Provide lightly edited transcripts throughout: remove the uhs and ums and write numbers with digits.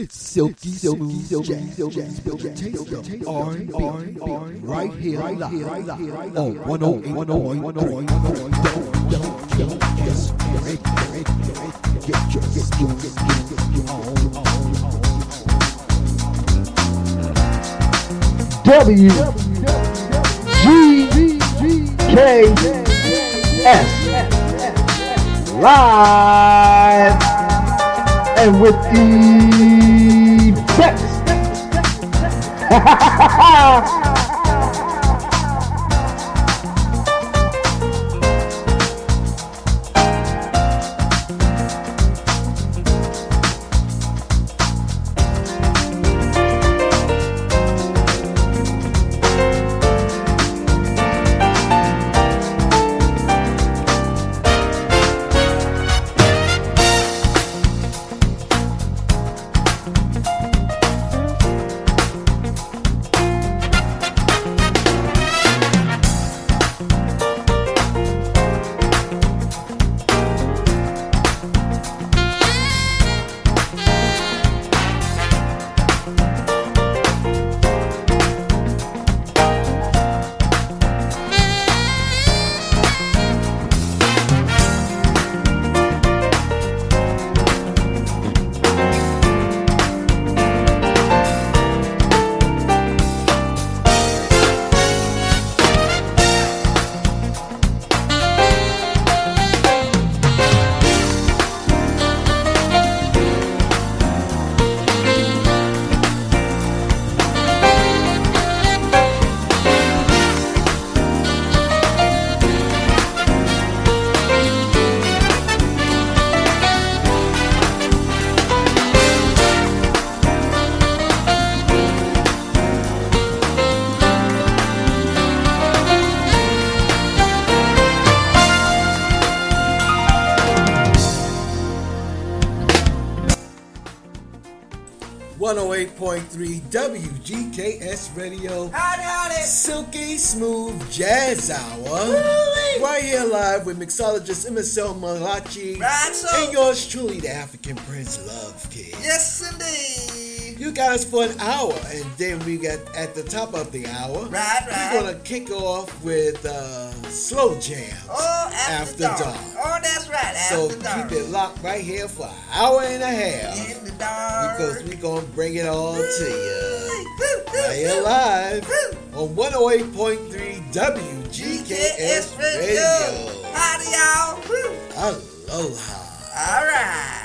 It's silky, silky, silky, silky, silky, taste of right here, right here, on WGKS live and with the WGKS Radio, Silky Smooth Jazz Hour, really? Right here live with mixologist MSL Malachi, right, so. And yours truly, the African Prince Love Kid. Yes, indeed. You guys for an hour, and then we got at the top of the hour, right. We're going to kick off with Slow Jams, after dark. Oh, that's right, after dark. Keep it locked right here for an hour and a half. In the dark. Because we're going to bring it all to you. Stay alive on 108.3 WGKS Radio. Howdy, y'all. Aloha. All right.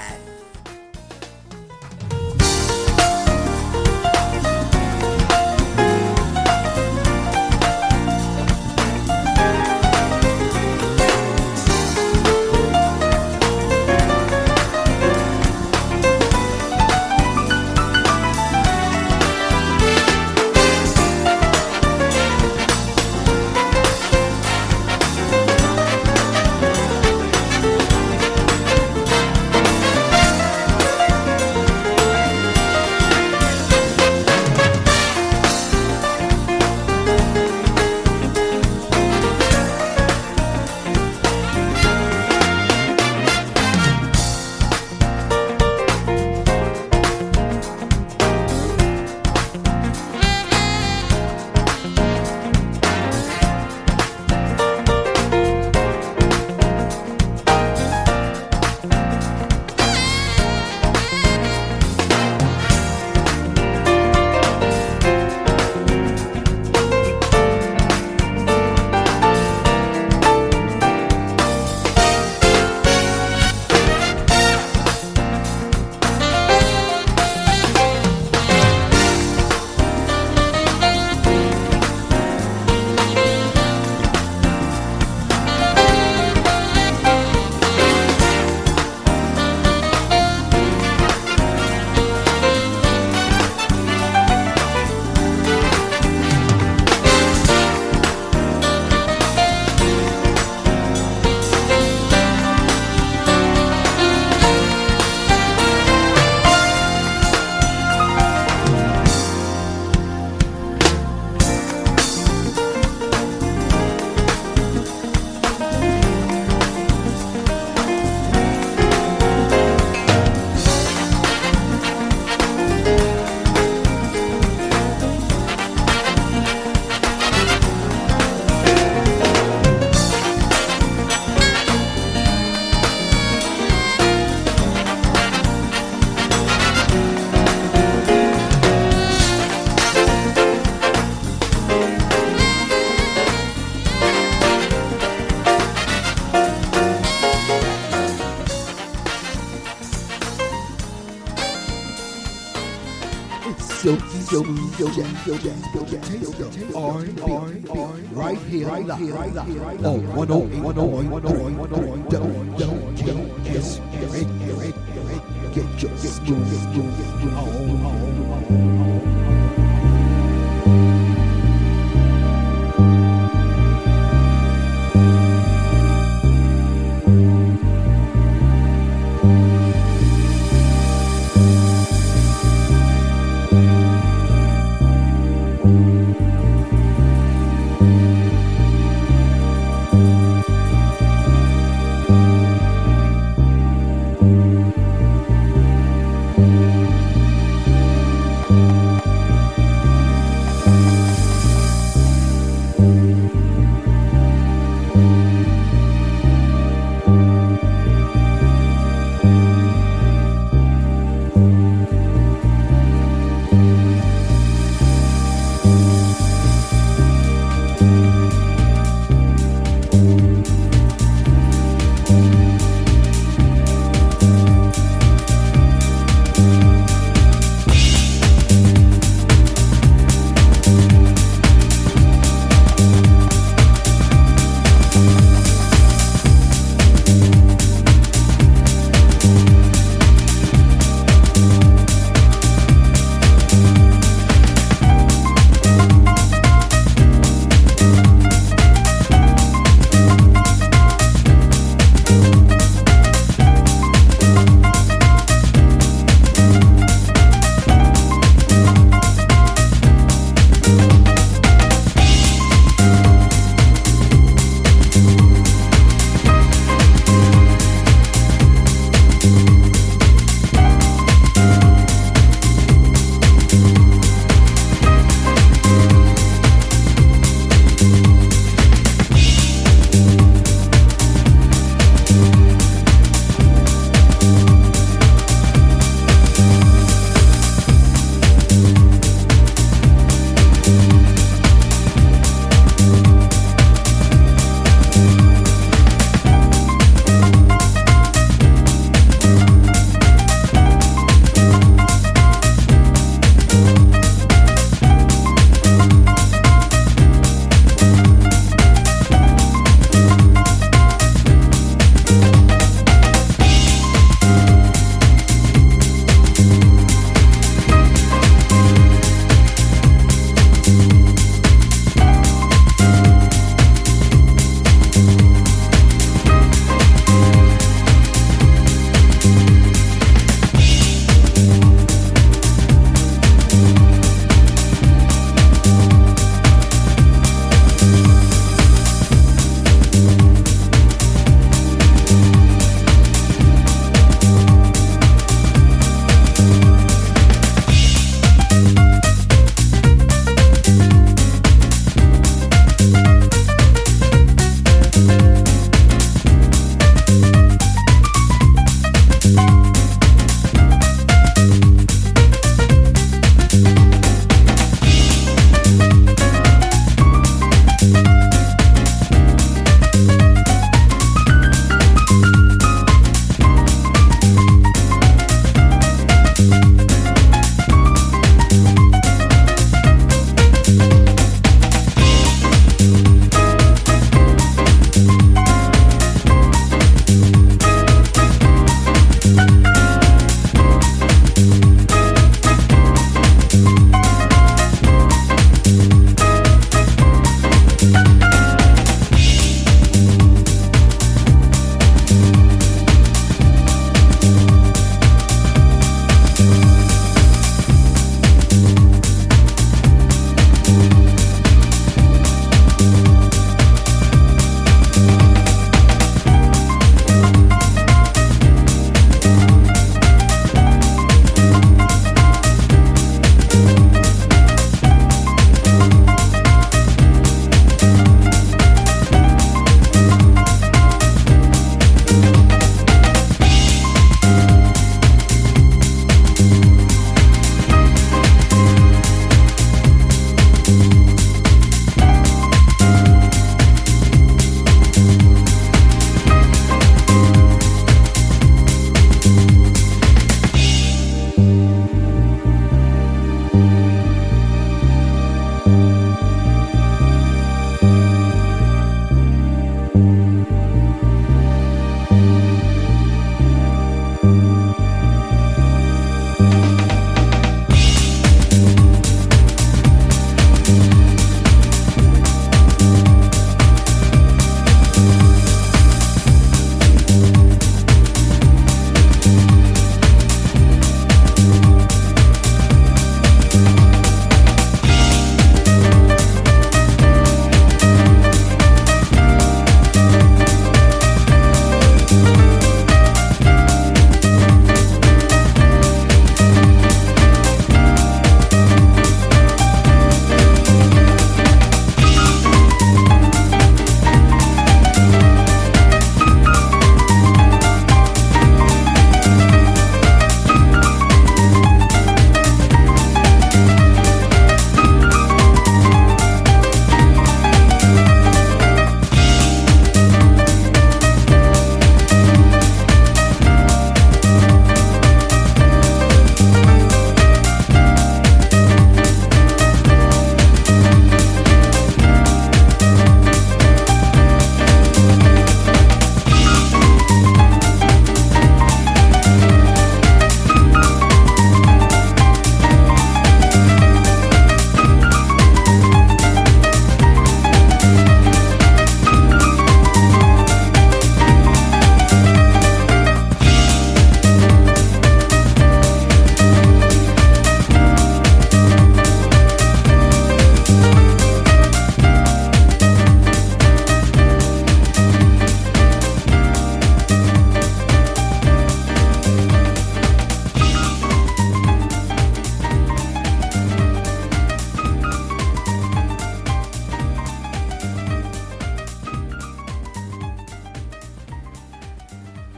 It's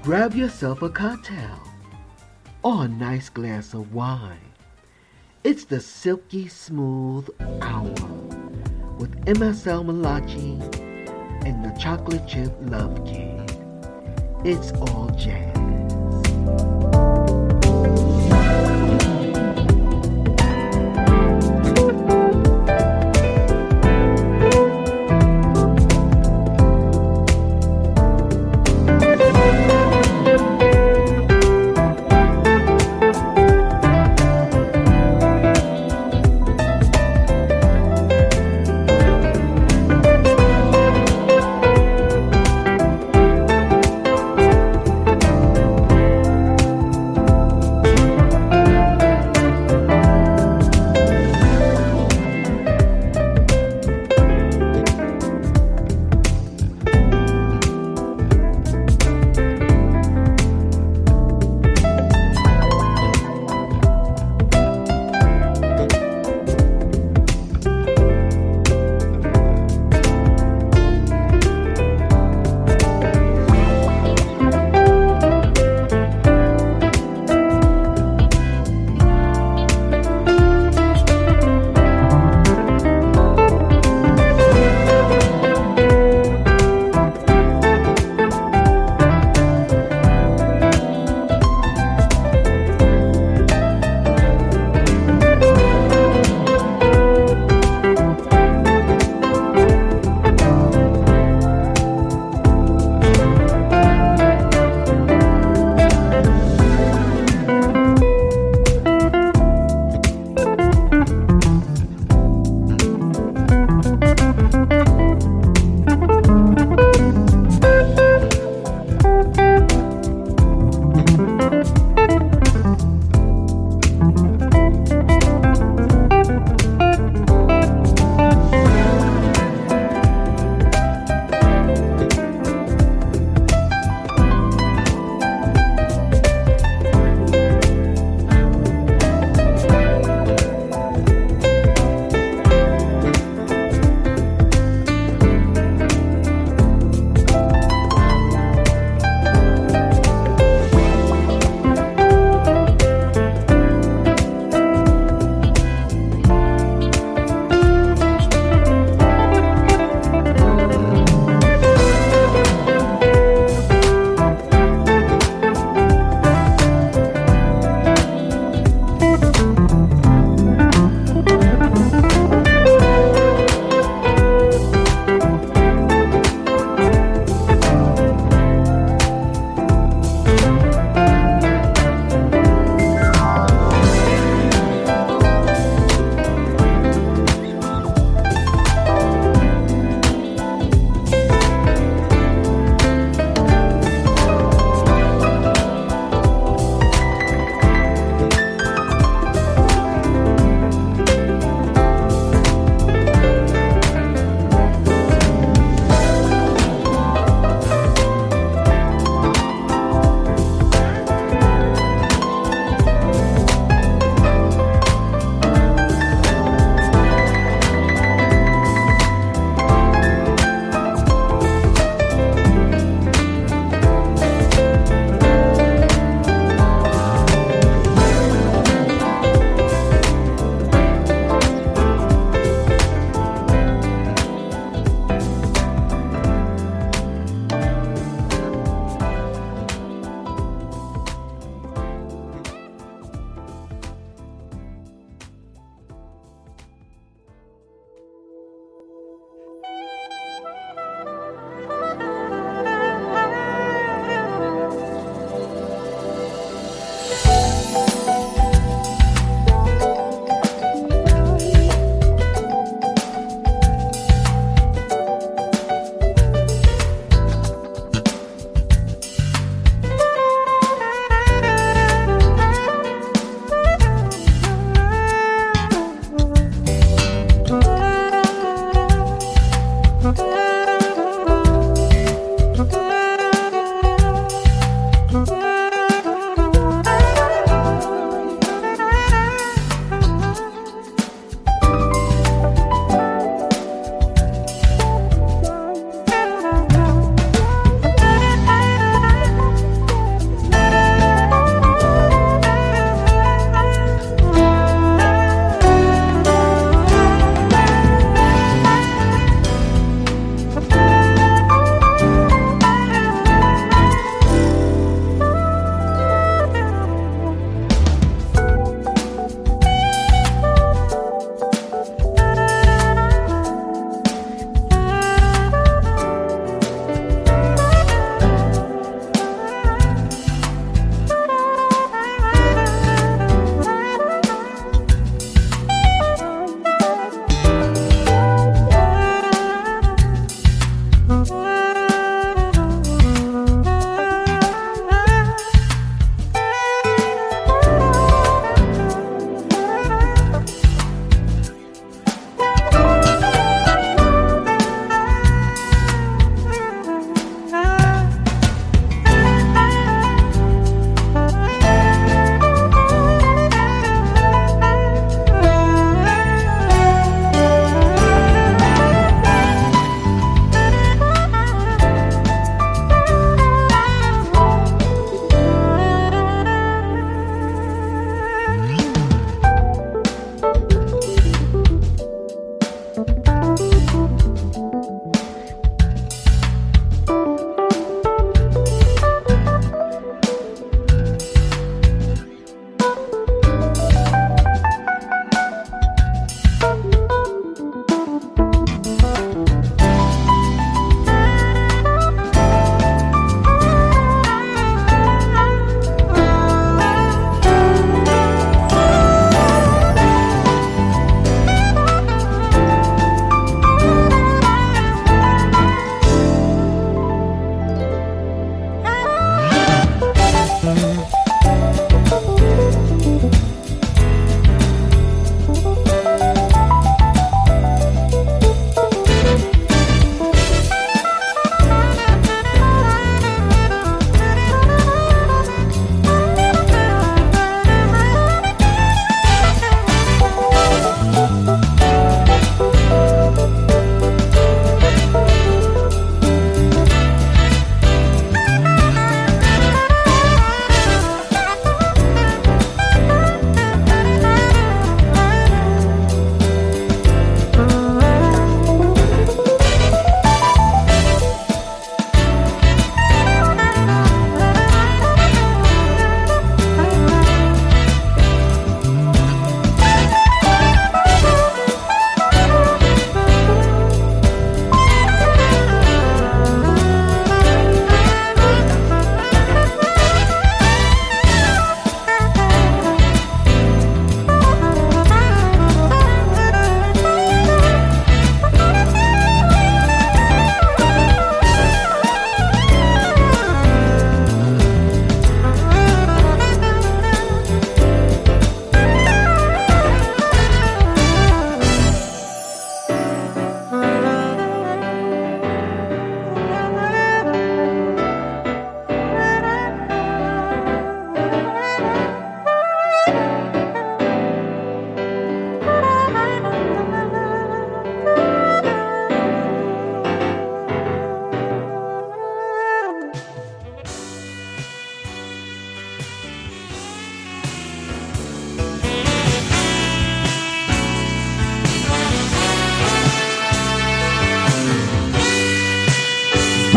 grab yourself a cocktail or a nice glass of wine. It's the Silky Smooth Hour with MSL Malachi and the Chocolate Chip Love Kid. It's all jazz.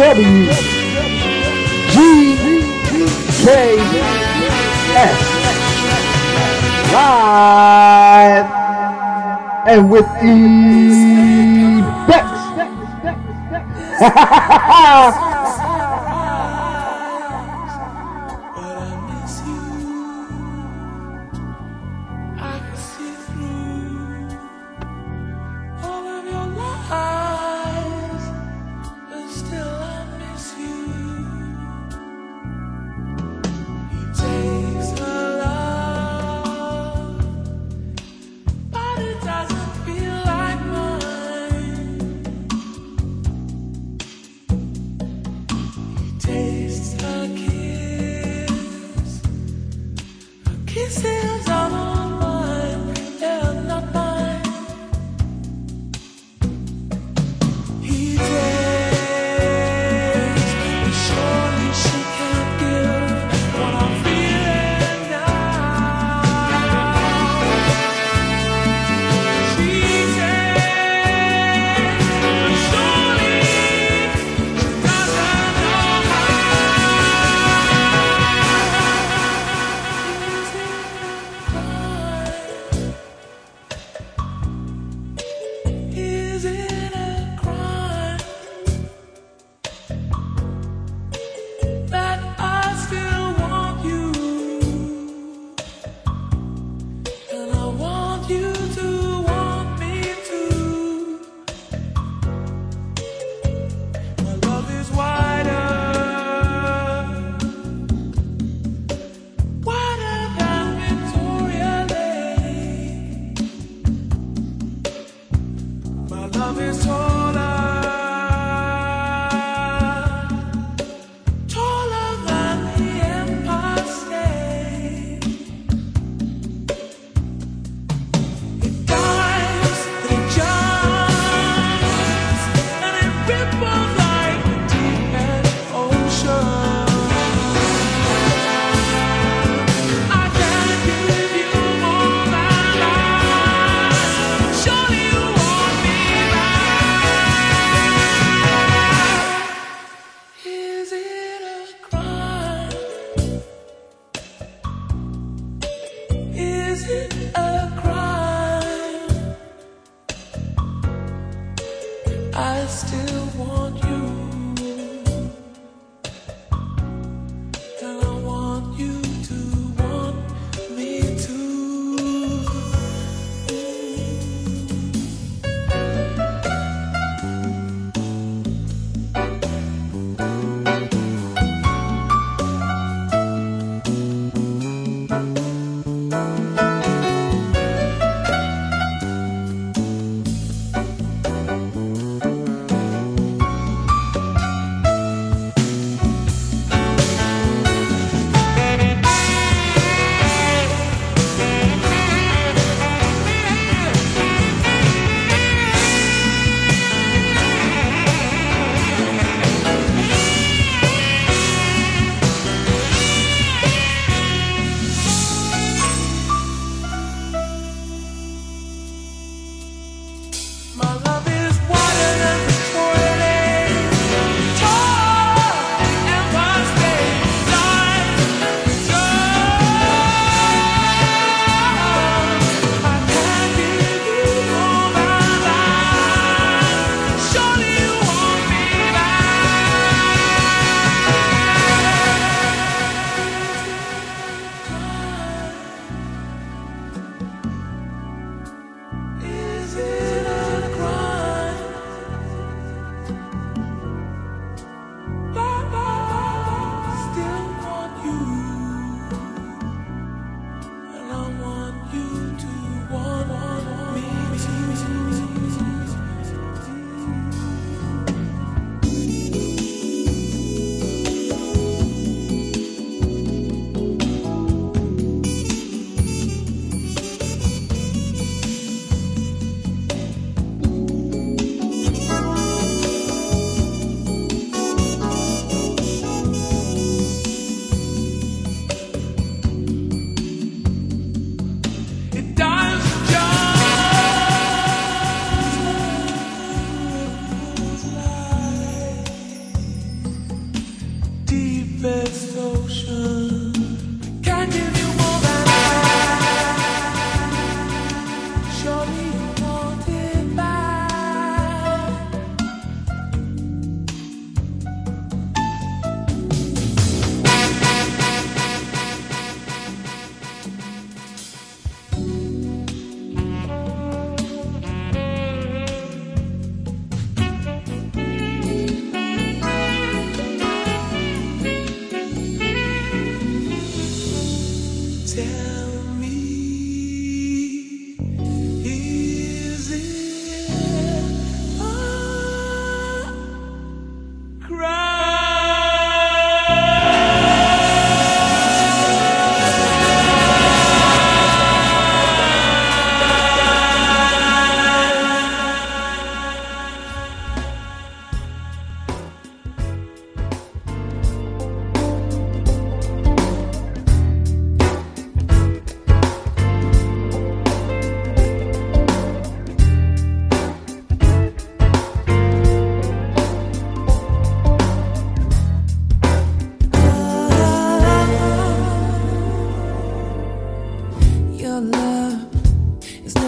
WGKS live and with Bex.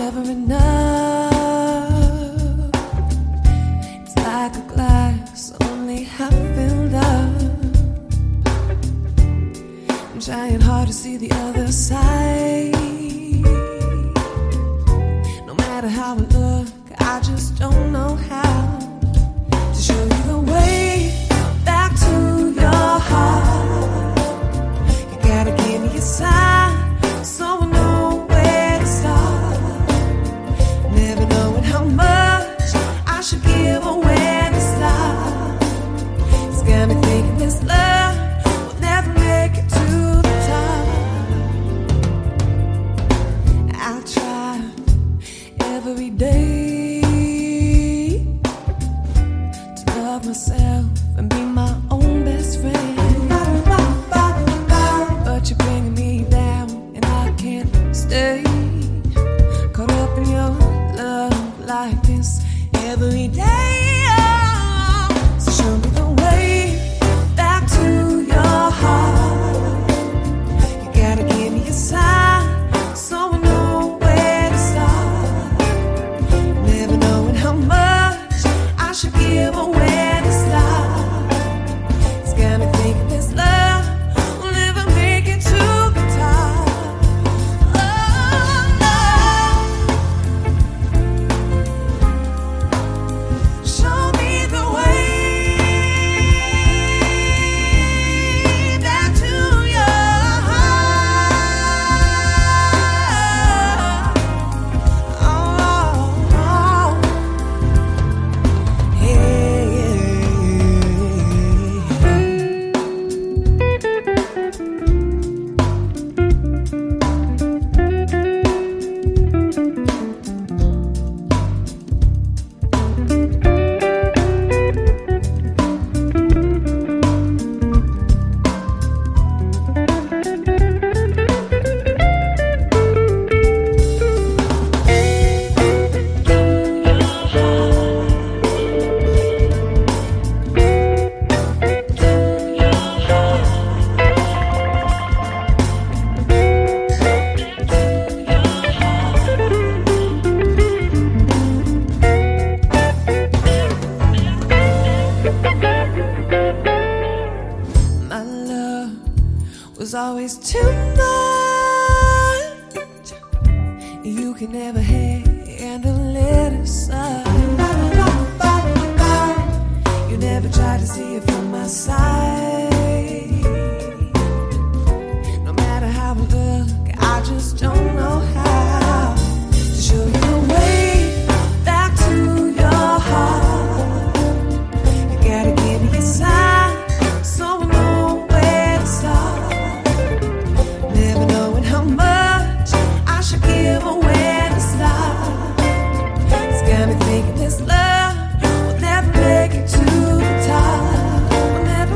never enough. It's like a glass, only half filled up. I'm trying hard to see the other side. No matter how I look, I just don't know how to show you the way back to your heart. You gotta give me a sign so I know where to start. Never knowing how much I should give or where to stop. It's got me thinking this love will never make it to the top. I try every day myself and be my own best friend, but you're bringing me down and I can't stay caught up in your love like this every day. So show me the way back to your heart. You gotta give me a sign so I know where to start. Never knowing how much I should give away. Love will never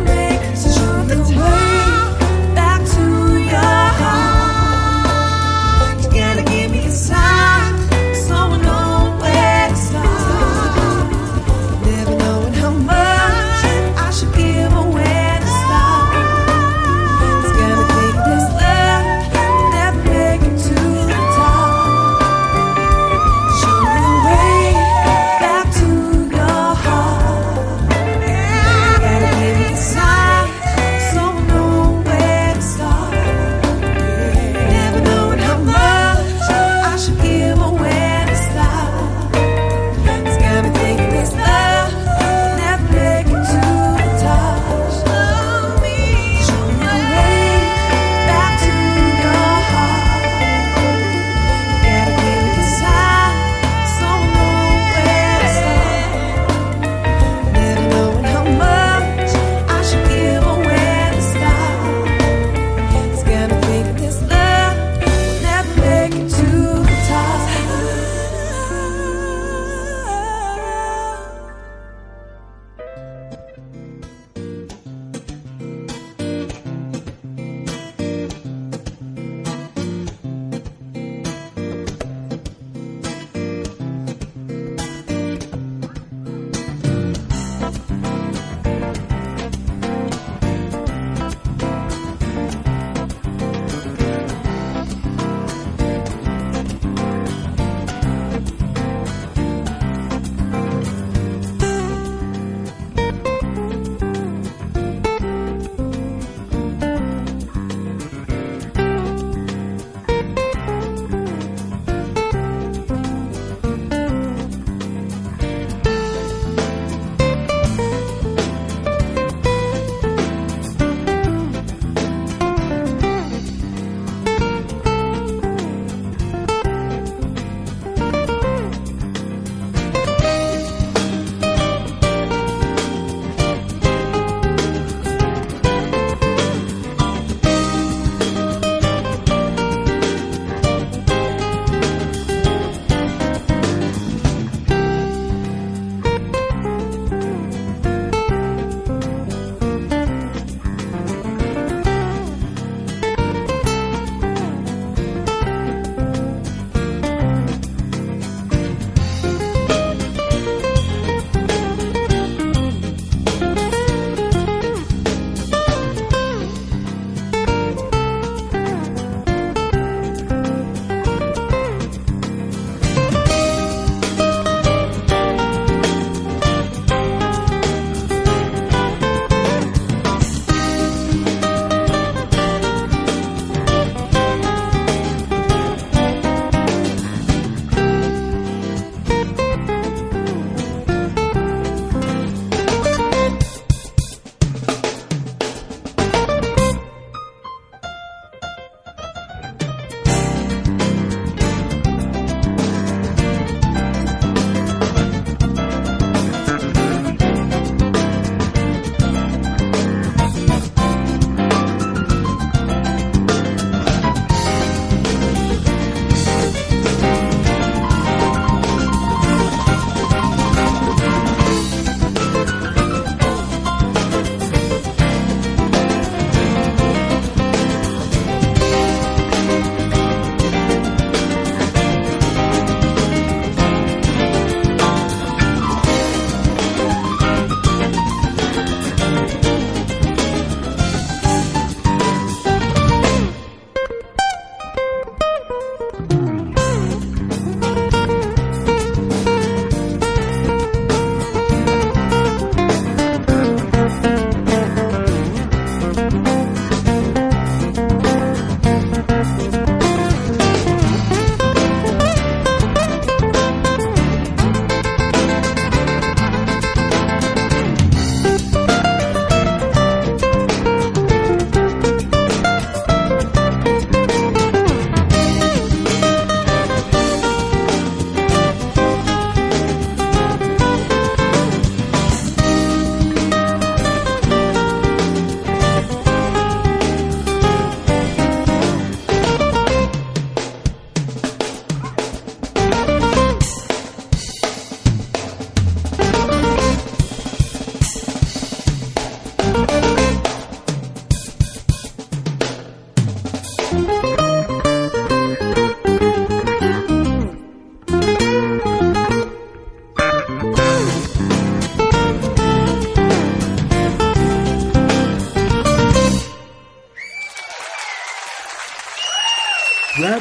make it to the top.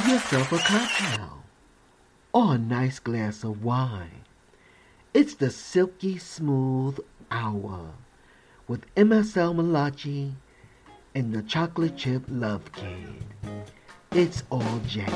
Have yourself a cocktail or a nice glass of wine. It's the Silky Smooth Hour with MSL Malachi and the Chocolate Chip Love Kid. It's all jazz.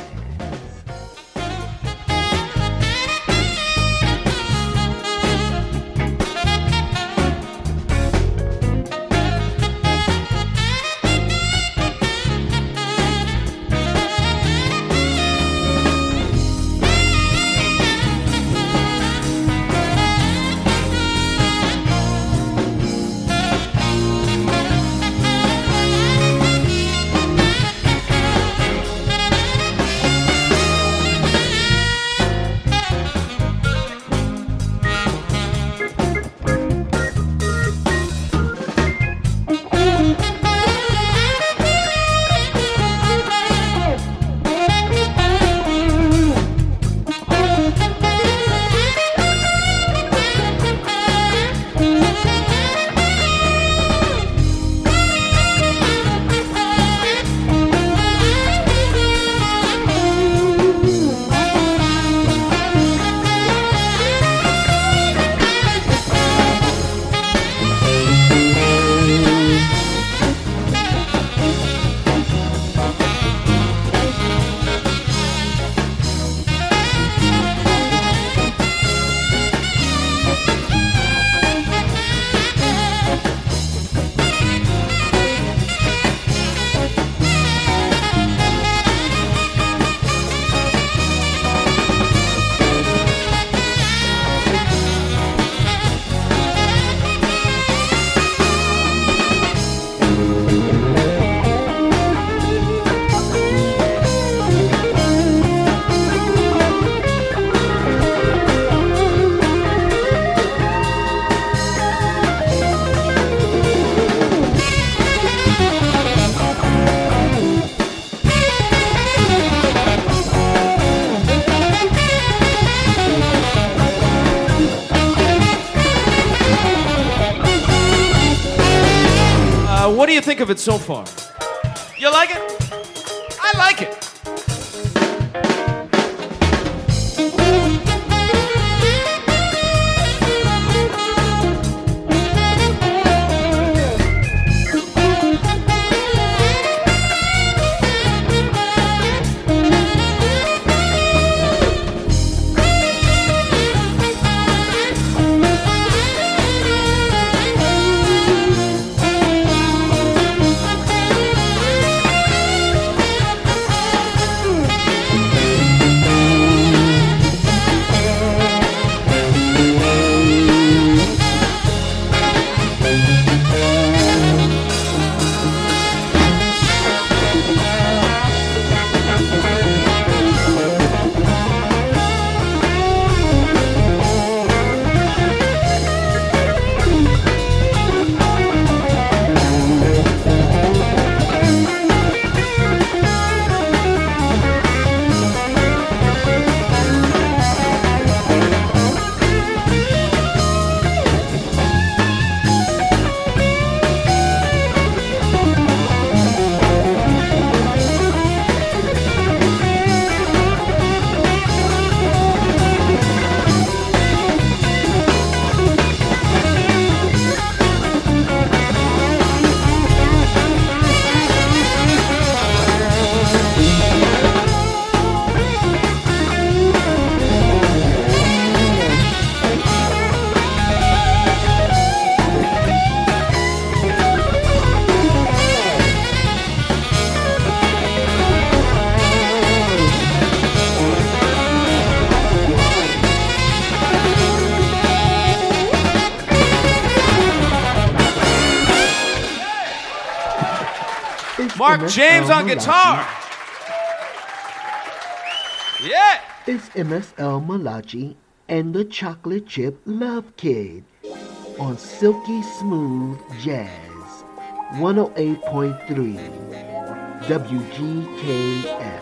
What do you think of it so far? You like it? I like it. Mark James on guitar. Yeah. It's MSL Malachi and the Chocolate Chip Love Kid on Silky Smooth Jazz 108.3 WGKS.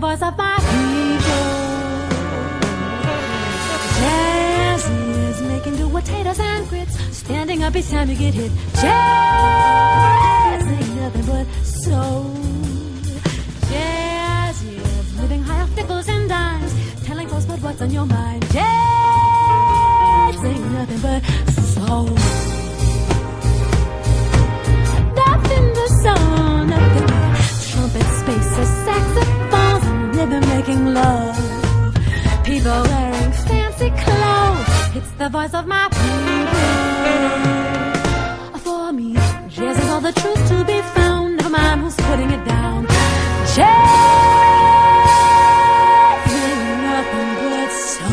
the voice of my people. Jazz is making do with taters and grits. Standing up each time you get hit. Jazz ain't nothing but soul. Jazz is living high off nickels and dimes. Telling folks but what's on your mind. Jazz ain't nothing but soul. Nothing but soul, nothing but trumpet, spaces, saxophones, and ribbon making love. People wearing fancy clothes. It's the voice of my people. For me, jazz is all the truth to be found. Never mind who's putting it down. Jazz ain't nothing but soul.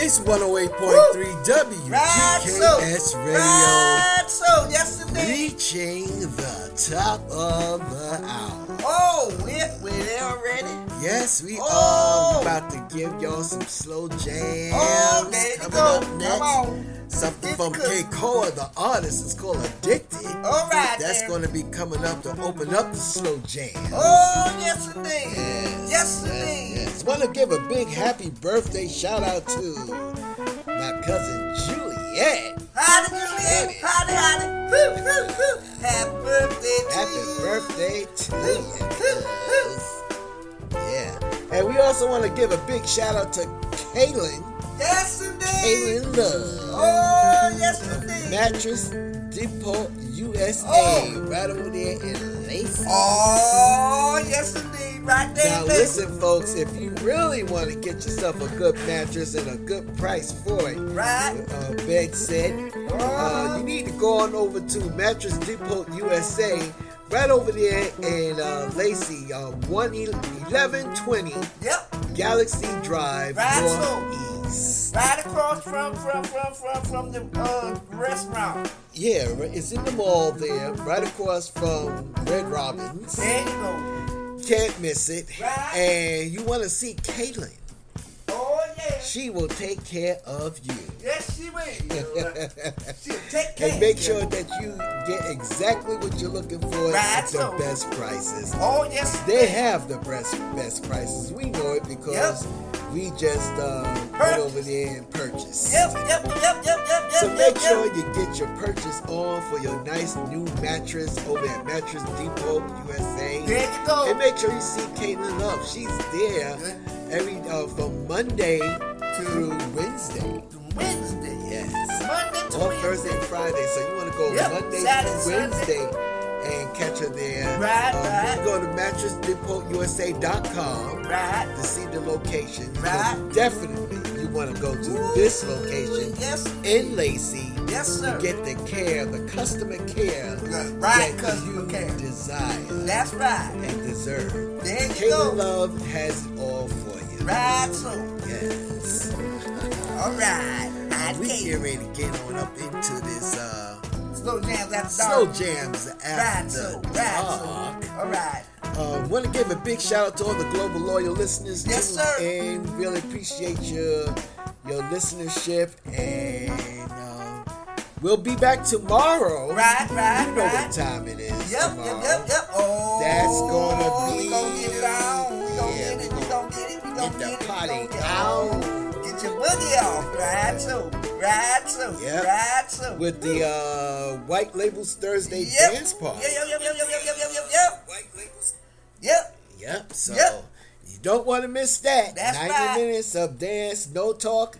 It's 108.3 WGKS Radio, yesterday, reaching the top of the hour. Oh, we're there already? Yes, we are. We're about to give y'all some slow jams. Oh, there you go. Come on. Something from Keikoa, the artist, is called Addicted. All right, that's going to be coming up to open up the slow jam. Oh, yes, indeed. Yes, indeed. Want to give a big happy birthday shout out to my cousin Juliet. Howdy, Juliet. Howdy. Happy birthday to you. Yeah. And we also want to give a big shout out to Kaylin. Yes, indeed. Kaylin Love. Oh, yes, indeed. Mattress Depot USA. Oh. Right over there in Lacey. Oh, yes, indeed. Right there. Now, listen, folks, if you really want to get yourself a good mattress and a good price for it, right? A bed set, you need to go on over to Mattress Depot USA. Right over there in Lacey, 1120 Galaxy Drive, Northeast. Right across from the restaurant. Yeah, it's in the mall there, right across from Red Robin's. There you go. Can't miss it. Right. And you want to see Caitlin. Oh, yeah. She will take care of you. Yes, she will. She'll take care. And make sure that you get exactly what you're looking for at the best prices. Oh, yes. They have the best prices. We know it because we just went over there and purchased. Yep. So make sure you get your purchase on for your nice new mattress over at Mattress Depot USA. There you go. And make sure you see Caitlin Love. She's there every from Monday through Wednesday. Yes. Monday to Wednesday. Thursday and Friday. So you want to go Monday to Wednesday and catch her there. Right. You go to MattressDepotUSA.com to see the location. Right. Definitely you want to go to this location in Lacey. Yes, sir. To get the care, the customer care that you desire. That's right. And deserve. There you go. Kayla Love has it all for you. Right, so. Yes. All right. We get ready to get on up into this slow jams after dark. All right. Want to give a big shout out to all the global loyal listeners. Yes, sir. And really appreciate your listenership. And we'll be back tomorrow. Right. You know what time it is. Yep. Oh. That's gonna be. We gonna get it on. Get the party out. Get your boogie off. Right, so. With the White Labels Thursday dance party. Yep. White Labels. Yep. So you don't want to miss that. That's 90 minutes of dance, no talk,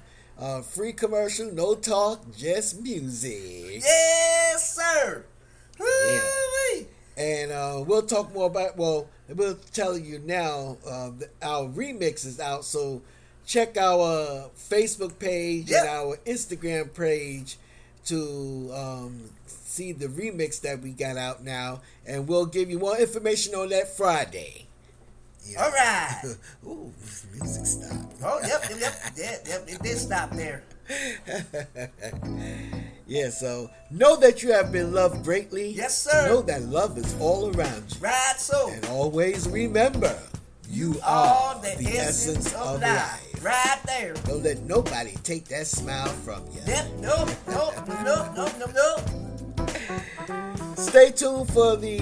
free commercial, no talk, just music. Yes, sir. Yeah. And we'll talk more about, we'll tell you now, our remix is out, so check our Facebook page and our Instagram page to see the remix that we got out now, and we'll give you more information on that Friday. Yeah. All right. Ooh, music stopped. Oh, yep, it did stop there. Yeah, so know that you have been loved greatly. Yes, sir. Know that love is all around you. Right, so. And always remember, you are the essence of life. Right there. Don't let nobody take that smile from you. Yep, no. Stay tuned for the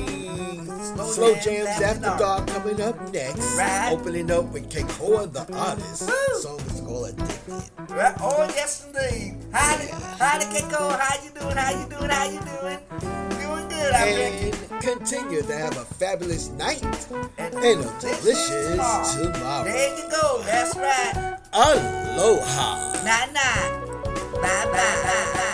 Slow Jams After Dark coming up next. Right. Opening up with Keikoa the Artist. The song is called Addicted. Right. Oh, yes, indeed. Howdy, Keikoa. How you doing? Doing good, I reckon. Continue to have a fabulous night and a delicious tomorrow. There you go. That's right. Aloha. Nah. Bye-bye.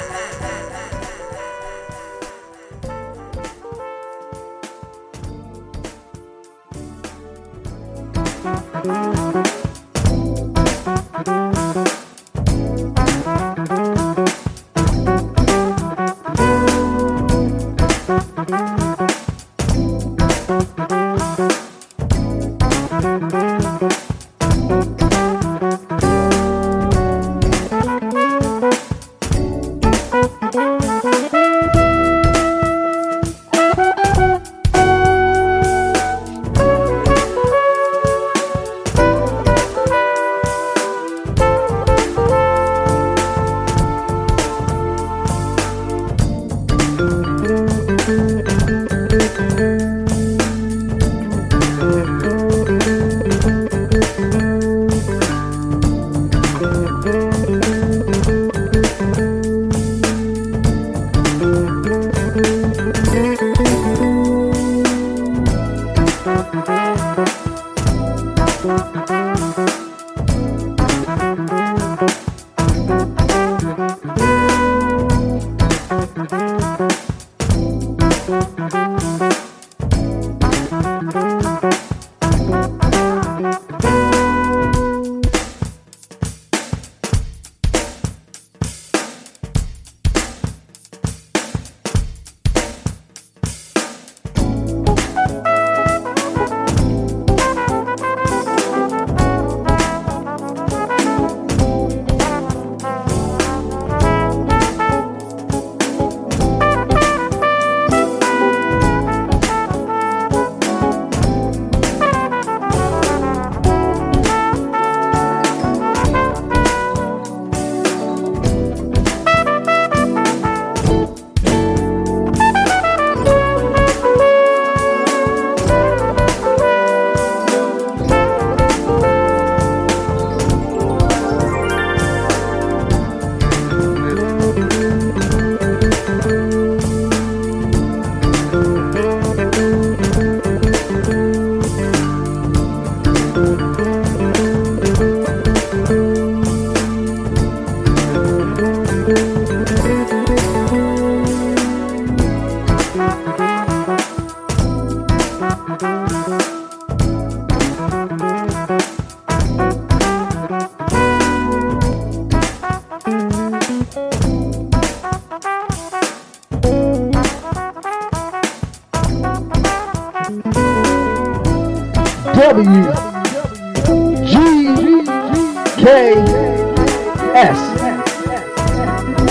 WGKS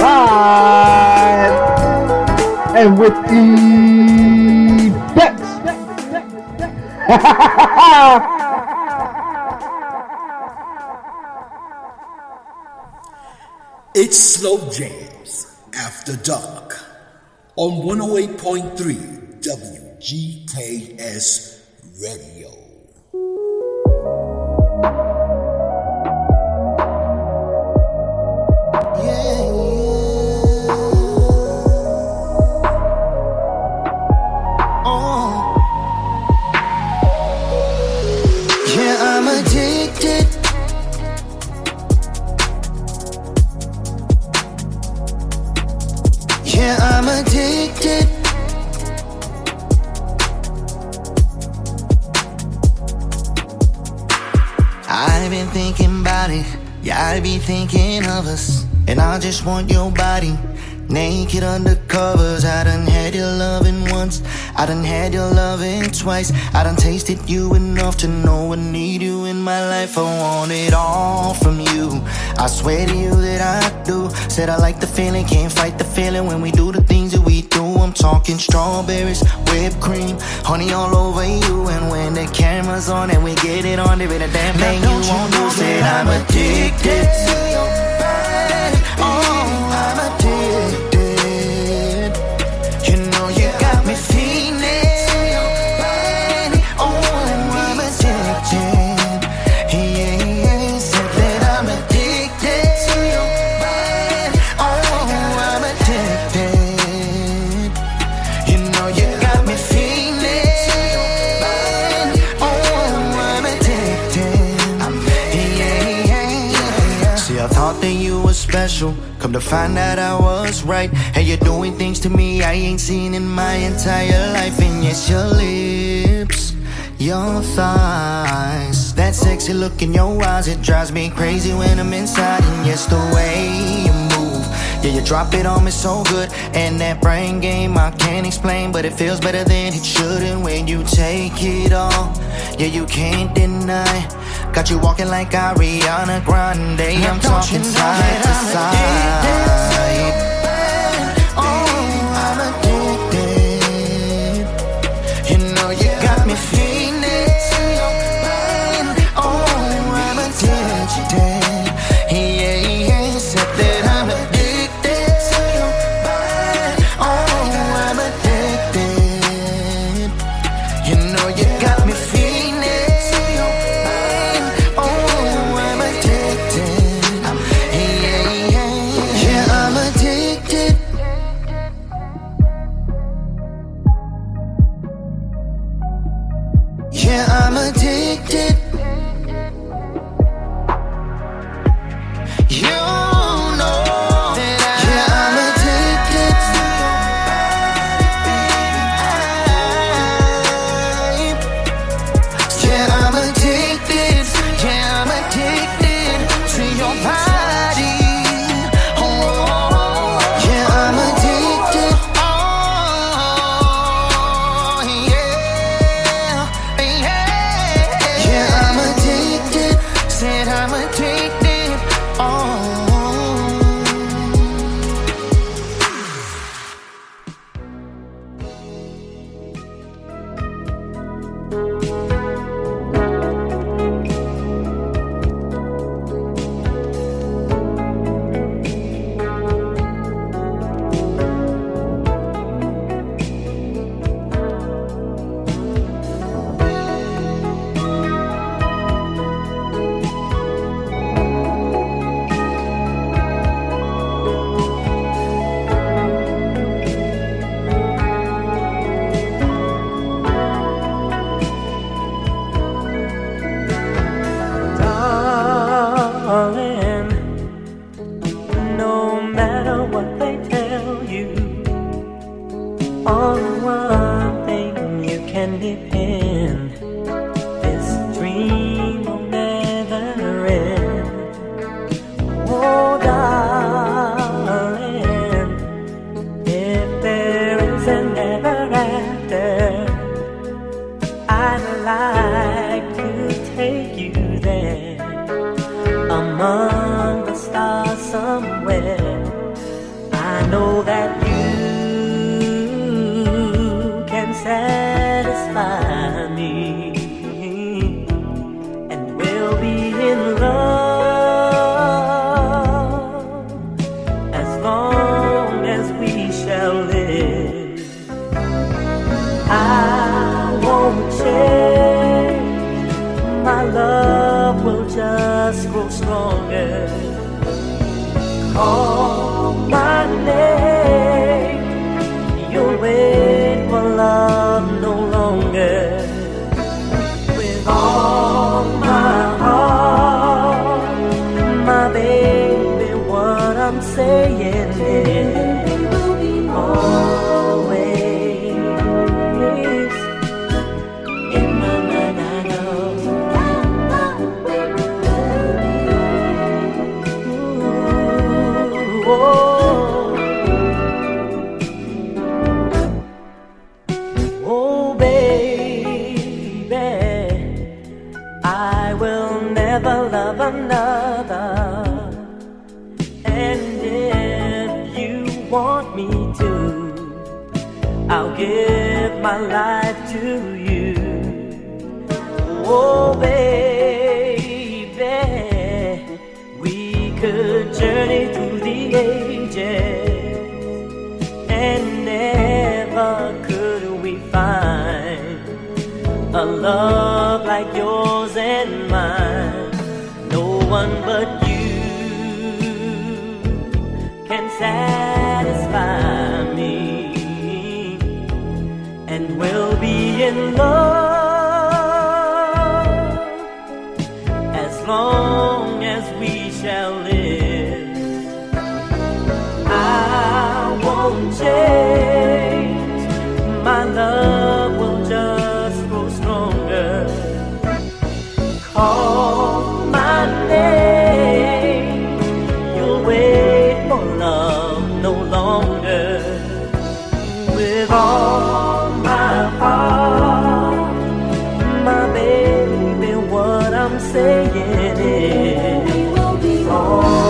live and with the best. It's Slow Jams After Dark on 108.3 WGKS Radio. I be thinking of us, and I just want your body, naked under covers. I done had your loving once, I done had your loving twice. I done tasted you enough to know I need you in my life. I want it all from you, I swear to you that I do. Said I like the feeling, can't fight the feeling when we do the things that we do. I'm talking strawberries, whipped cream, honey all over you. And when the camera's on and we get it on, there ain't a damn thing you won't do. Said I'm addicted to your body. Oh, I'm addicted. You know you got me feeling. Special. Come to find out I was right. Hey, you're doing things to me I ain't seen in my entire life. And yes, your lips, your thighs, that sexy look in your eyes, it drives me crazy when I'm inside. And yes, the way you move, yeah, you drop it on me so good. And that brain game I can't explain, but it feels better than it should. And when you take it all, yeah, you can't deny. Got you walking like Ariana Grande. I'm talking side to side. among the stars somewhere. I know that you can satisfy me, and we'll be in love as long as we shall live. I won't change, my love will just grow stronger. Call my name, you'll wait for love no longer. With all my heart, my baby, what I'm saying is always in my mind. I know. Ooh, oh. Another, and if you want me to, I'll give my life to you. Oh, baby, we could journey through the ages, and never could we find a love like yours and mine. One but you can satisfy me, and we'll be in love as long as we shall live. I won't change, my love will just grow stronger. You'll wait for love no longer. With all my heart, my baby, what I'm saying is we will be always.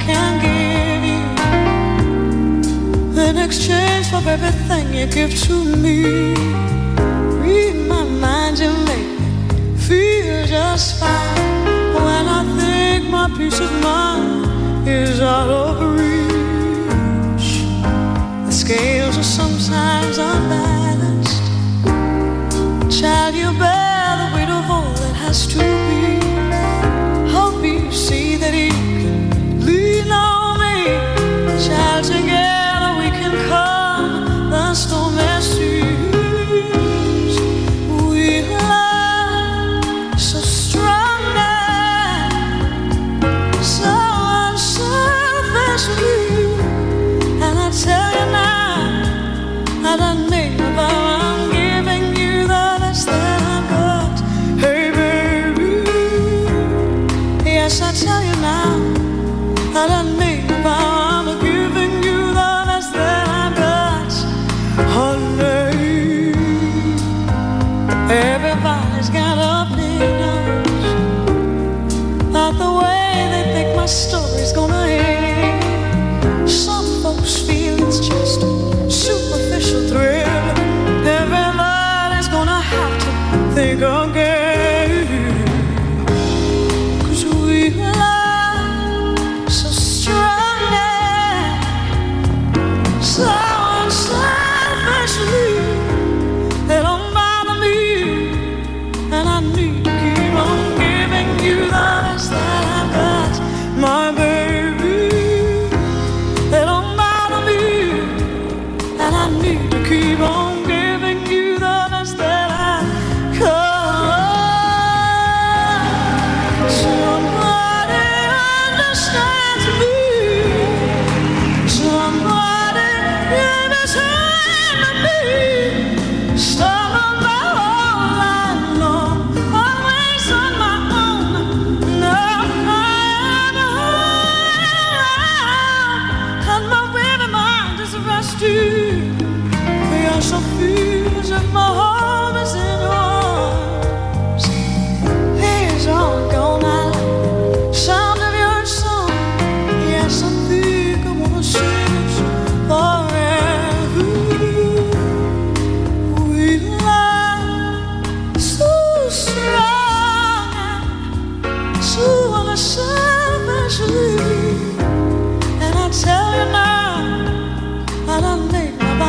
can give you in exchange for everything you give to me. Read my mind, you make me feel just fine. When I think my peace of mind is out of reach, the scales are sometimes unbalanced. Child, you bear the weight of all that has to be. Hope you see that you can lean on me. Child, together we can calm the stormy seas. We love so strong now, so unselfishly. And I tell you now that I need you by. Story's gonna end. Some folks feel it's just superficial thrill. Everybody's gonna have to think again, 'cause we love so strong and so unselfishly. It don't bother me, and I need to keep on giving you the best that I've got. My baby, they don't bother me, and I need to keep on giving you the best that I could. Somebody understands me, somebody in this hand of me. Someone my whole life long, always on my own. No, I shall feel as if my home is in yours. Here's all gone, I like the sound of your song. Yes, I think I wanna sing it forever. We love so strong, so unselfishly. And I tell you now, I don't need my vow.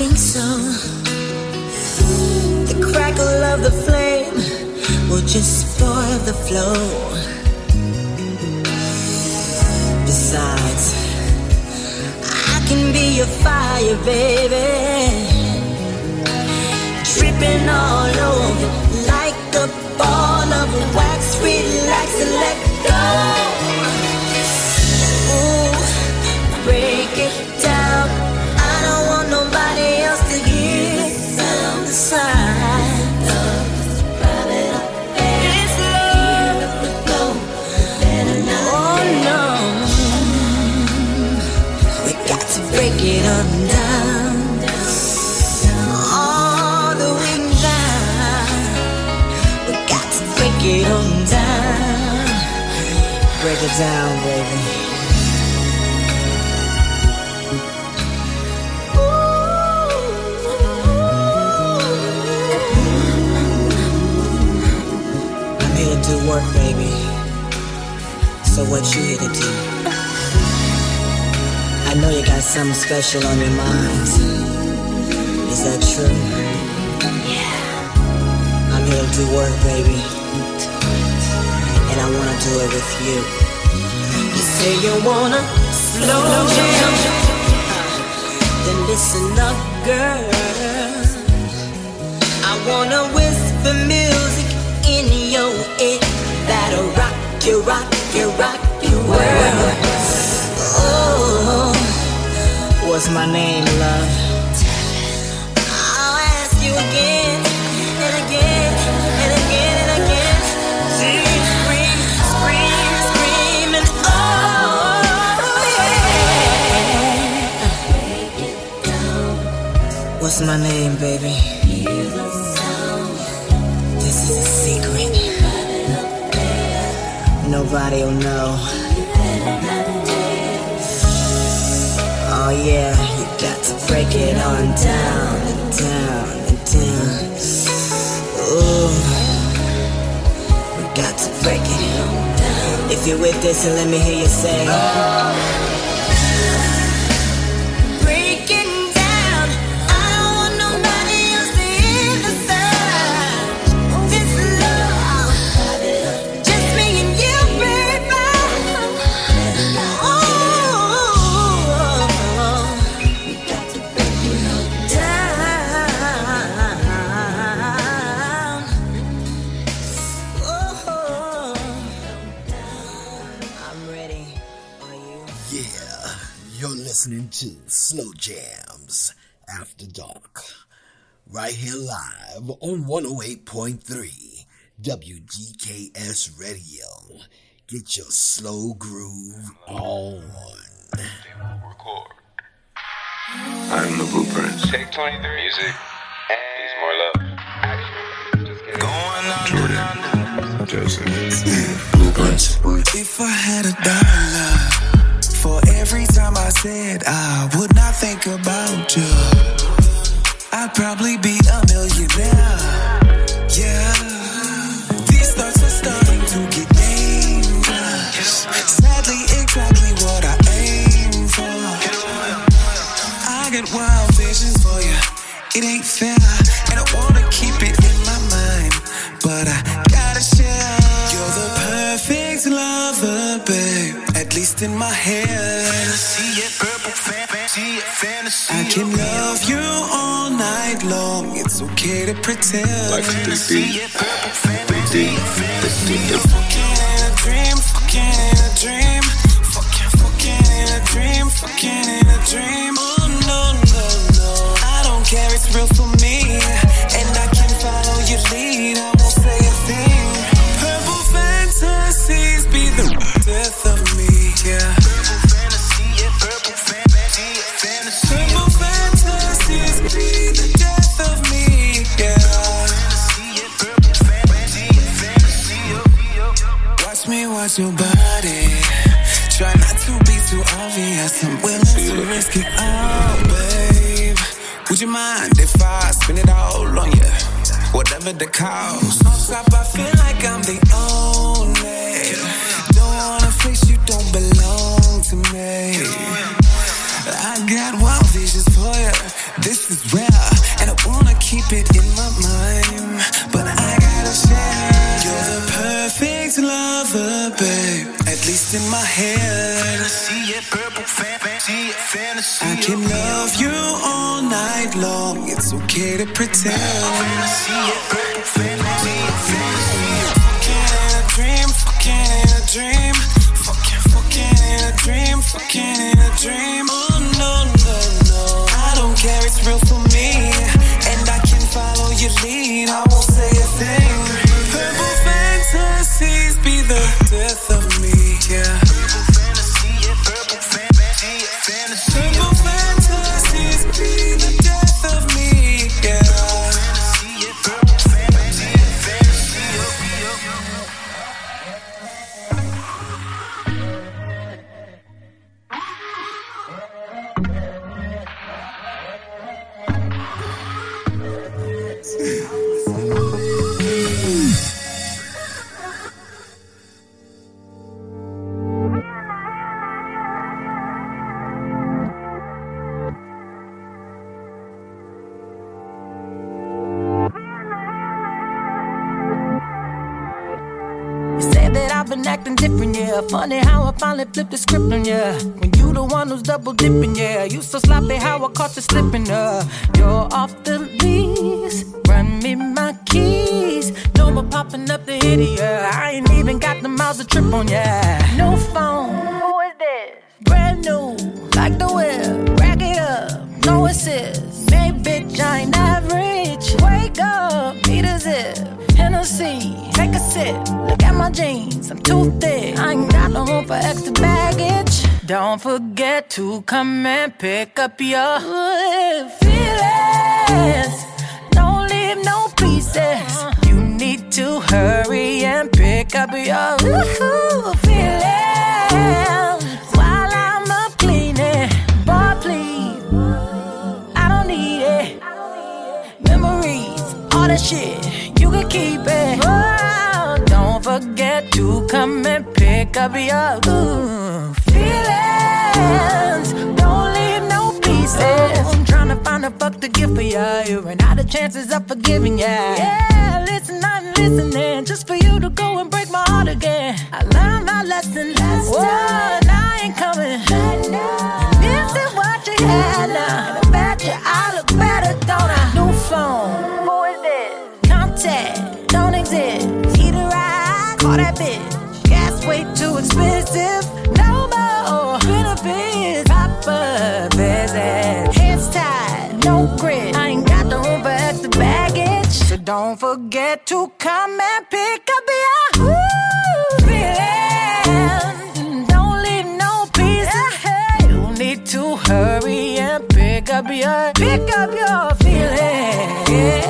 think so. The crackle of the flame will just spoil the flow. Besides, I can be your fire, baby, dripping all over like the ball of wax. Relax and let go. Ooh, break it down. I don't want nobody else to hear the sound aside. It's love. Oh no, we got to break it up. Break it on down. Break it down, baby. I'm here to do work, baby. So what you here to do? I know you got something special on your mind. Is that true? Yeah. I'm here to do work, baby. I wanna do it with you. You say you wanna slow down, then listen up, girl. I wanna whisper music in your ear that'll rock you, rock you, rock your world. Oh, what's my name, love? I'll ask you again and again and again and again. What's my name, baby? This is a secret. Nobody'll know. Oh yeah, you got to break it on down and down and down. Ooh, we got to break it on. If you're with this, and let me hear you say. Listening to Slow Jams After Dark, right here live on 108.3 WGKS Radio. Get your slow groove on. I'm the blueprint. Take 23 music. He's more love. Action. Just kidding. Jordan. Joseph. Blueprint. If I had $1. For every time I said I would not think about you, I'd probably be a millionaire. Yeah, these thoughts are starting to get dangerous. Sadly, exactly what I aim for. I get wild visions for you. It ain't fair, and I wanna keep it in my mind, but I gotta share. You're the perfect lover, babe. At least in my head, I can love you all night long. It's okay to pretend. Like fucking in a dream, fucking in a dream, fucking in a dream, fucking in a dream. Oh no no no, I don't care. It's real for me, and I can follow your lead. I won't say a thing. Purple fantasies be the death of me. Yeah. Purple fantasy, yeah, purple fantasy, yeah, fantasy. Purple fantasies be the death of me, yeah. Purple fantasy, yeah, fantasy, yeah. Watch me watch your body. Try not to be too obvious. I'm willing to risk it all, babe. Would you mind if I spin it all on you? Whatever the cost. On top, I feel like I'm the only. You don't belong to me. I got wild visions for you. This is I can love you all night long. It's okay to pretend. Fucking in a dream, fucking in a dream, fucking in a dream, fucking in a dream. Oh no. I don't care, it's real for me, and I can follow your lead. I won't say a thing. Purple fantasies be the death of me. Yeah. Funny how I finally flipped the script on ya. When you the one who's double dipping, yeah. You so sloppy how I caught you slipping up. You're off the leash, run me my keys. No more popping up the hitty, yeah. I ain't even got the miles to trip on ya. No phone, who is this? Brand new, like the whip, rack it up, no assist. Hey bitch, I ain't average. Wake up, need a zip. Tennessee, take a sip, look at my jeans, I'm too thick. I ain't got no room for extra baggage. Don't forget to come and pick up your feelings. Don't leave no pieces. You need to hurry and pick up your feelings while I'm up cleaning. Boy, please, I don't need it. Memories, all that shit. Keep it. Oh, don't forget to come and pick up your feelings. Don't leave no pieces. Oh, I'm trying to find a fuck to give for ya. You ran out of chances of forgiving ya. Yeah, listen, I'm listening. Just for you to go and break my heart again. I learned my lesson last time. I ain't coming. This is what you had now. I bet you I look better, don't I? New phone. Who is this? Don't exist. Need a ride? Call that bitch. Gas way too expensive. No more benefits. Proper visit. Hands tied, no grit. I ain't got the room for extra baggage. So don't forget to come and pick up your feelings. Don't leave no pieces. You need to hurry and pick up your feelings. Yeah.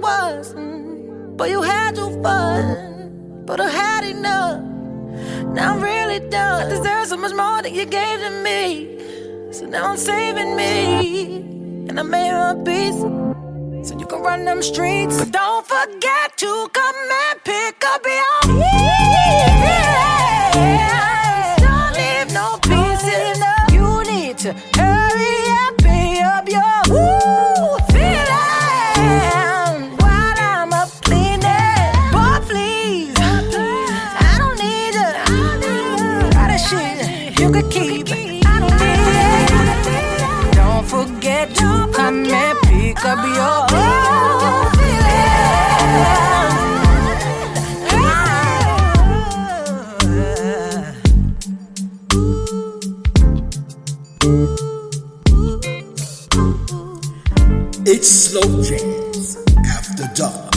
Was, but you had your fun, but I had enough. Now I'm really done. I deserve so much more than you gave to me. So now I'm saving me, and I made my peace. So you can run them streets, but don't forget to come and pick up your feelings. Don't leave no pieces. You need to hurry and pick up your feelings. Pick up your feelings. It's Slow Jazz After Dark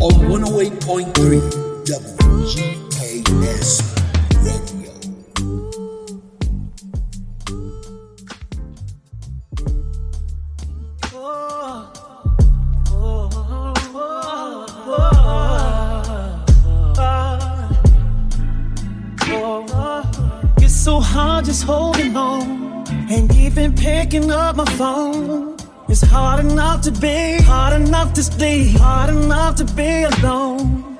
on 108.3 WGKS. Just holding on, ain't even picking up my phone. It's hard enough to be, hard enough to stay, hard enough to be alone.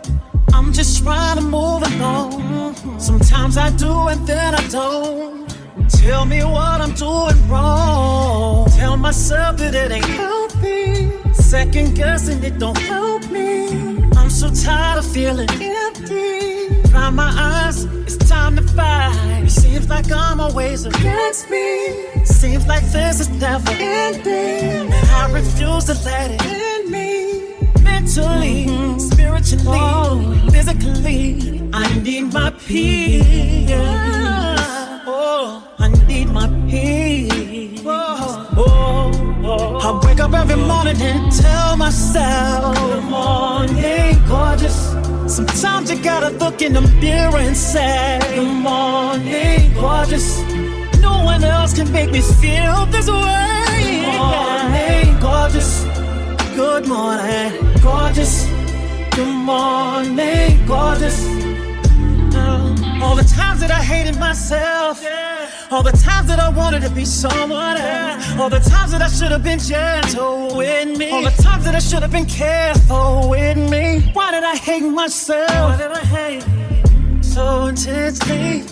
I'm just trying to move along. Sometimes I do and then I don't. Tell me what I'm doing wrong. Tell myself that it ain't healthy. Second guessing it don't help me. I'm so tired of feeling empty. Dry my eyes, it's time to fight. It seems like I'm always against me. Seems like this is never ending. And I refuse to let it end me. Mentally, spiritually, physically, I need my peace. Oh, I need my peace. Oh, oh, oh. I wake up every morning and tell myself, good morning, gorgeous. Sometimes you gotta look in the mirror and say, good morning, gorgeous. No one else can make me feel this way. Good morning, gorgeous. Good morning, gorgeous. Good morning, gorgeous. All the times that I hated myself, all the times that I wanted to be someone else, all the times that I should have been gentle with me, all the times that I should have been careful with me. Why did I hate myself? Why did I hate so intensely?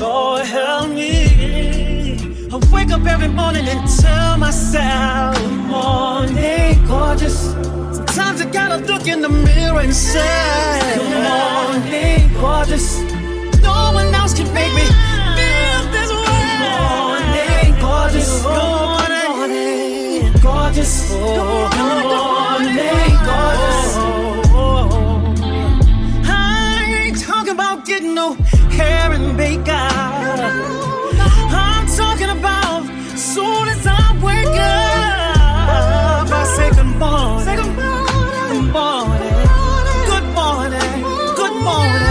Lord, help me. I wake up every morning and tell myself, good morning, gorgeous. Sometimes I gotta look in the mirror and say, good morning, gorgeous. No one else can make me feel this way. Good morning, gorgeous. Good morning, gorgeous. Good morning, gorgeous. I ain't talking about getting no hair and makeup. I'm talking about soon as I wake up, I say good morning. Say good morning. Good morning. Good morning. Good morning. Good morning.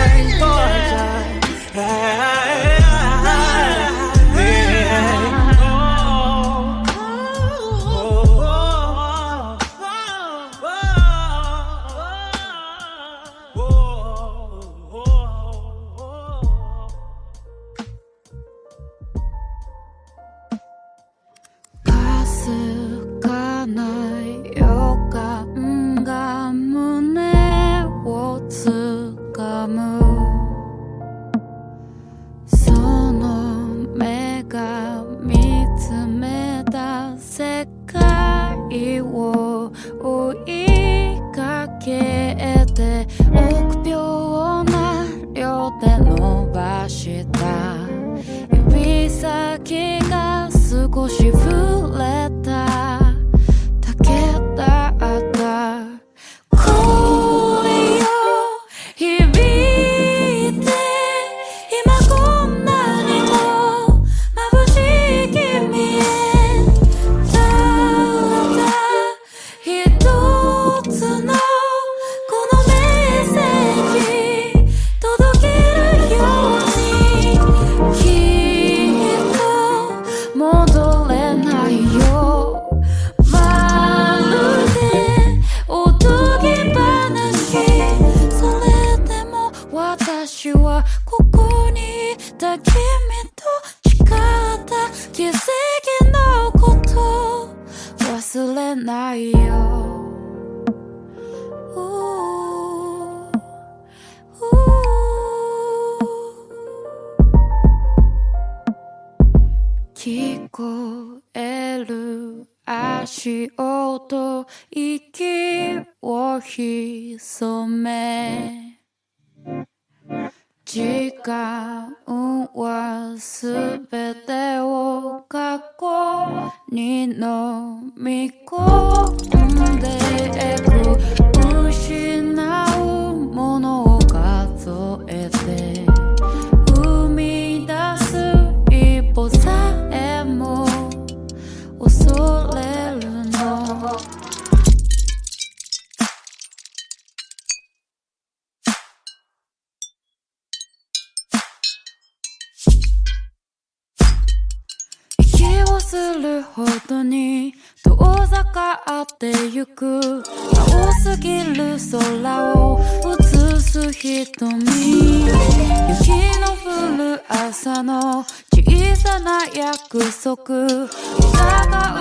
いざな約束疑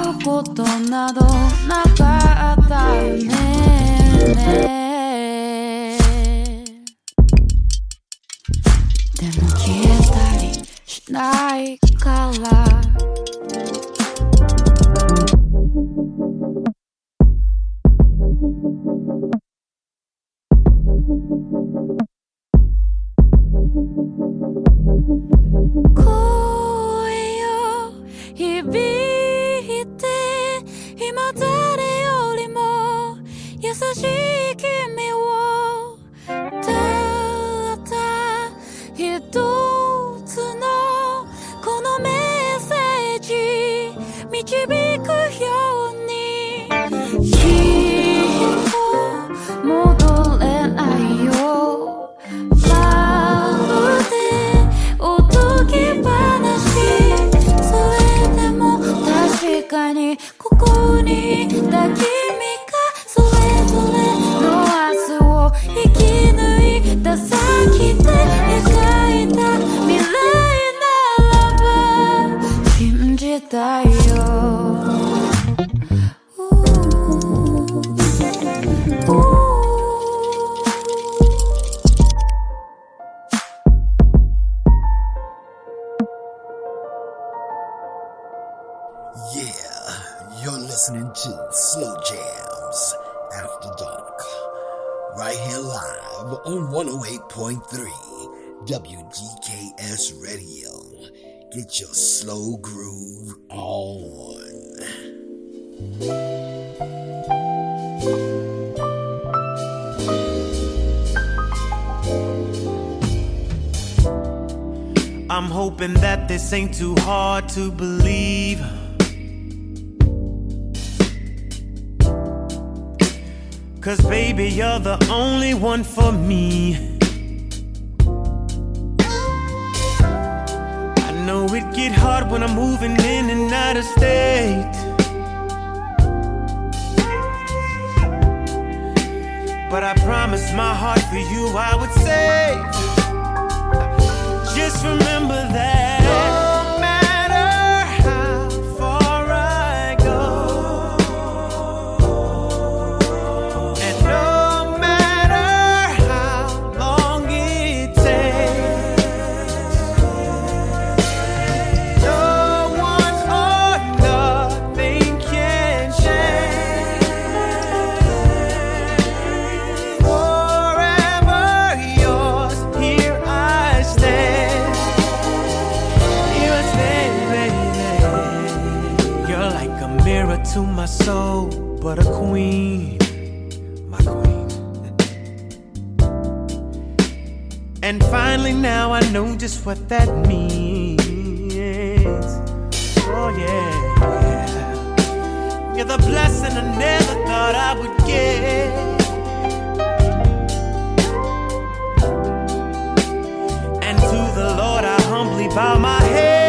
うことなどなかったよねでも消えたりしないから響いて今誰よりも優しい君をたった一つのこのメッセージ導くようにきっと戻れないよまるでおとぎ話確かにここにいた君がそれぞれの明日を生き抜いた先で描いた未来ならば信じたいよListening to Slow Jams After Dark, right here live on 108.3 WGKS Radio. Get your slow groove on.I'm hoping that this ain't too hard to believe. Cause baby, you're the only one for me. I know it get hard when I'm moving in and out of state. But I promise my heart for you I would save.Just remember that no matter how far I go, and no matter how long it takes, no one or nothing can change. Forever yours, here I stand.To my soul, but a queen, my queen. And finally now I know just what that means. Oh yeah, you're the blessing I never thought I would get. And to the Lord I humbly bow my head.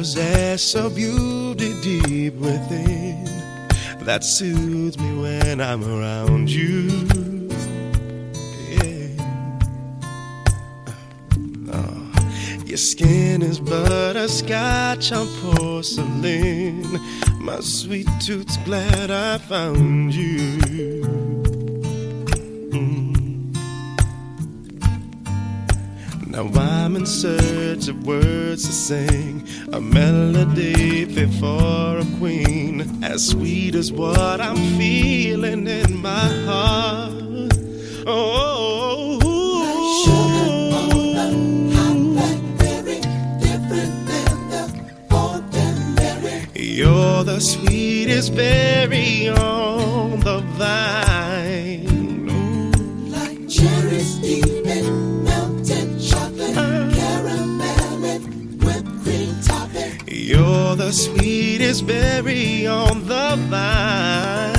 possess a beauty deep within that soothes me when I'm around you. Yeah. Oh. Your skin is butterscotch on porcelain. My sweet tooth's glad I found you. Now I'm in search of words to sing, a melody fit for a queen, as sweet as what I'm feeling in my heart. Oh, sugar on the hot berry, different than the ordinary. You're the sweetest berry on the vine. Ooh. Like cherries deep in you're the sweetest berry on the vine.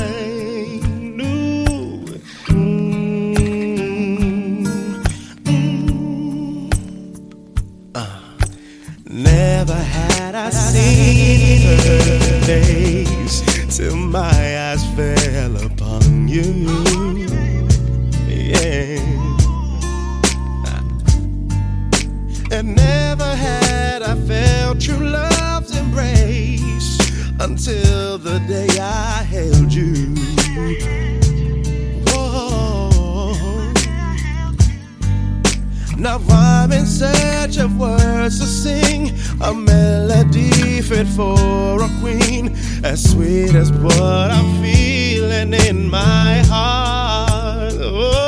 Ooh. Mm. Mm. Never had I seen her face till my eyes fell upon you. Yeah. And never had I felt true love embrace until the day I held you. Oh. Now I'm in search of words to sing, a melody fit for a queen, as sweet as what I'm feeling in my heart. Oh.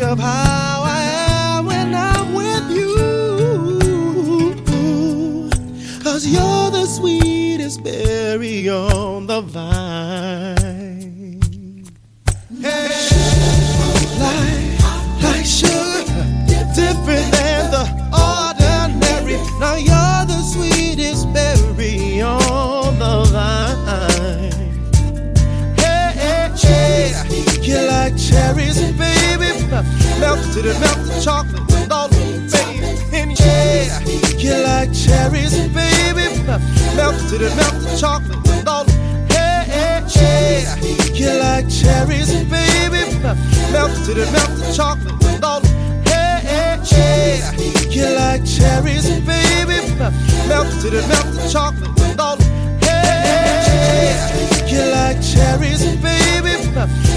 Of how I am when I'm with you, 'cause you're the sweetest berry on the vine. Hey. Like sugar, different than the ordinary. Now you're the sweetest berry on the vine. Hey, hey, hey. You like cherries, baby. Melted and melted chocolate all over, baby. And yeah, you like cherries, baby. Melted and melted chocolate all over. Hey, hey, yeah, you like cherries, baby. Melted and melted chocolate all over. Hey, hey, yeah, you like cherries, baby. Melted and melted chocolate all over. Hey, hey, yeah, you like cherries, baby.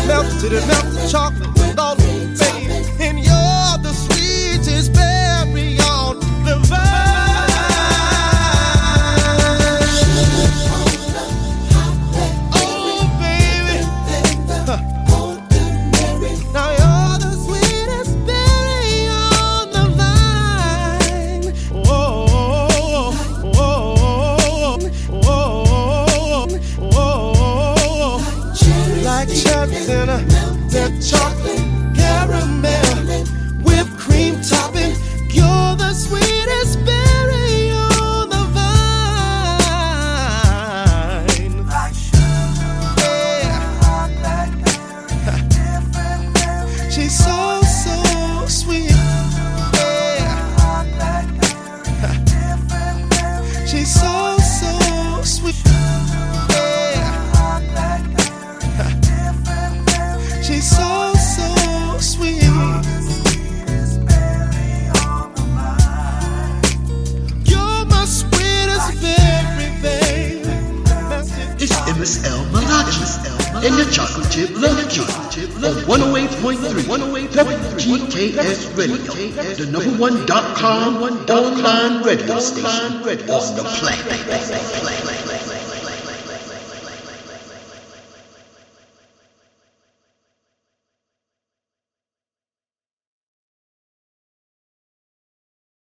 Melted and melted chocolate all over. And you're the sweetest berry on the vine. Oh, baby. Huh. Now you're the sweetest berry on the vine. Whoa, whoa, whoa, whoa. Like cherries in a chocolate. Caramel, whipped cream topping, you're the sweetest berry on the vine. Like sugar, yeah. Blackberry, she's so sweet. Yeah. Blackberry, she's so sweet. Yeah. She's so sweet. You're the sweetest berry on the vine. You're my sweetest berry, baby. It's MSL Malachi and the Chocolate Chip Love Kid on 108.3 WGKS Radio, the number1.com online radio station on the planet.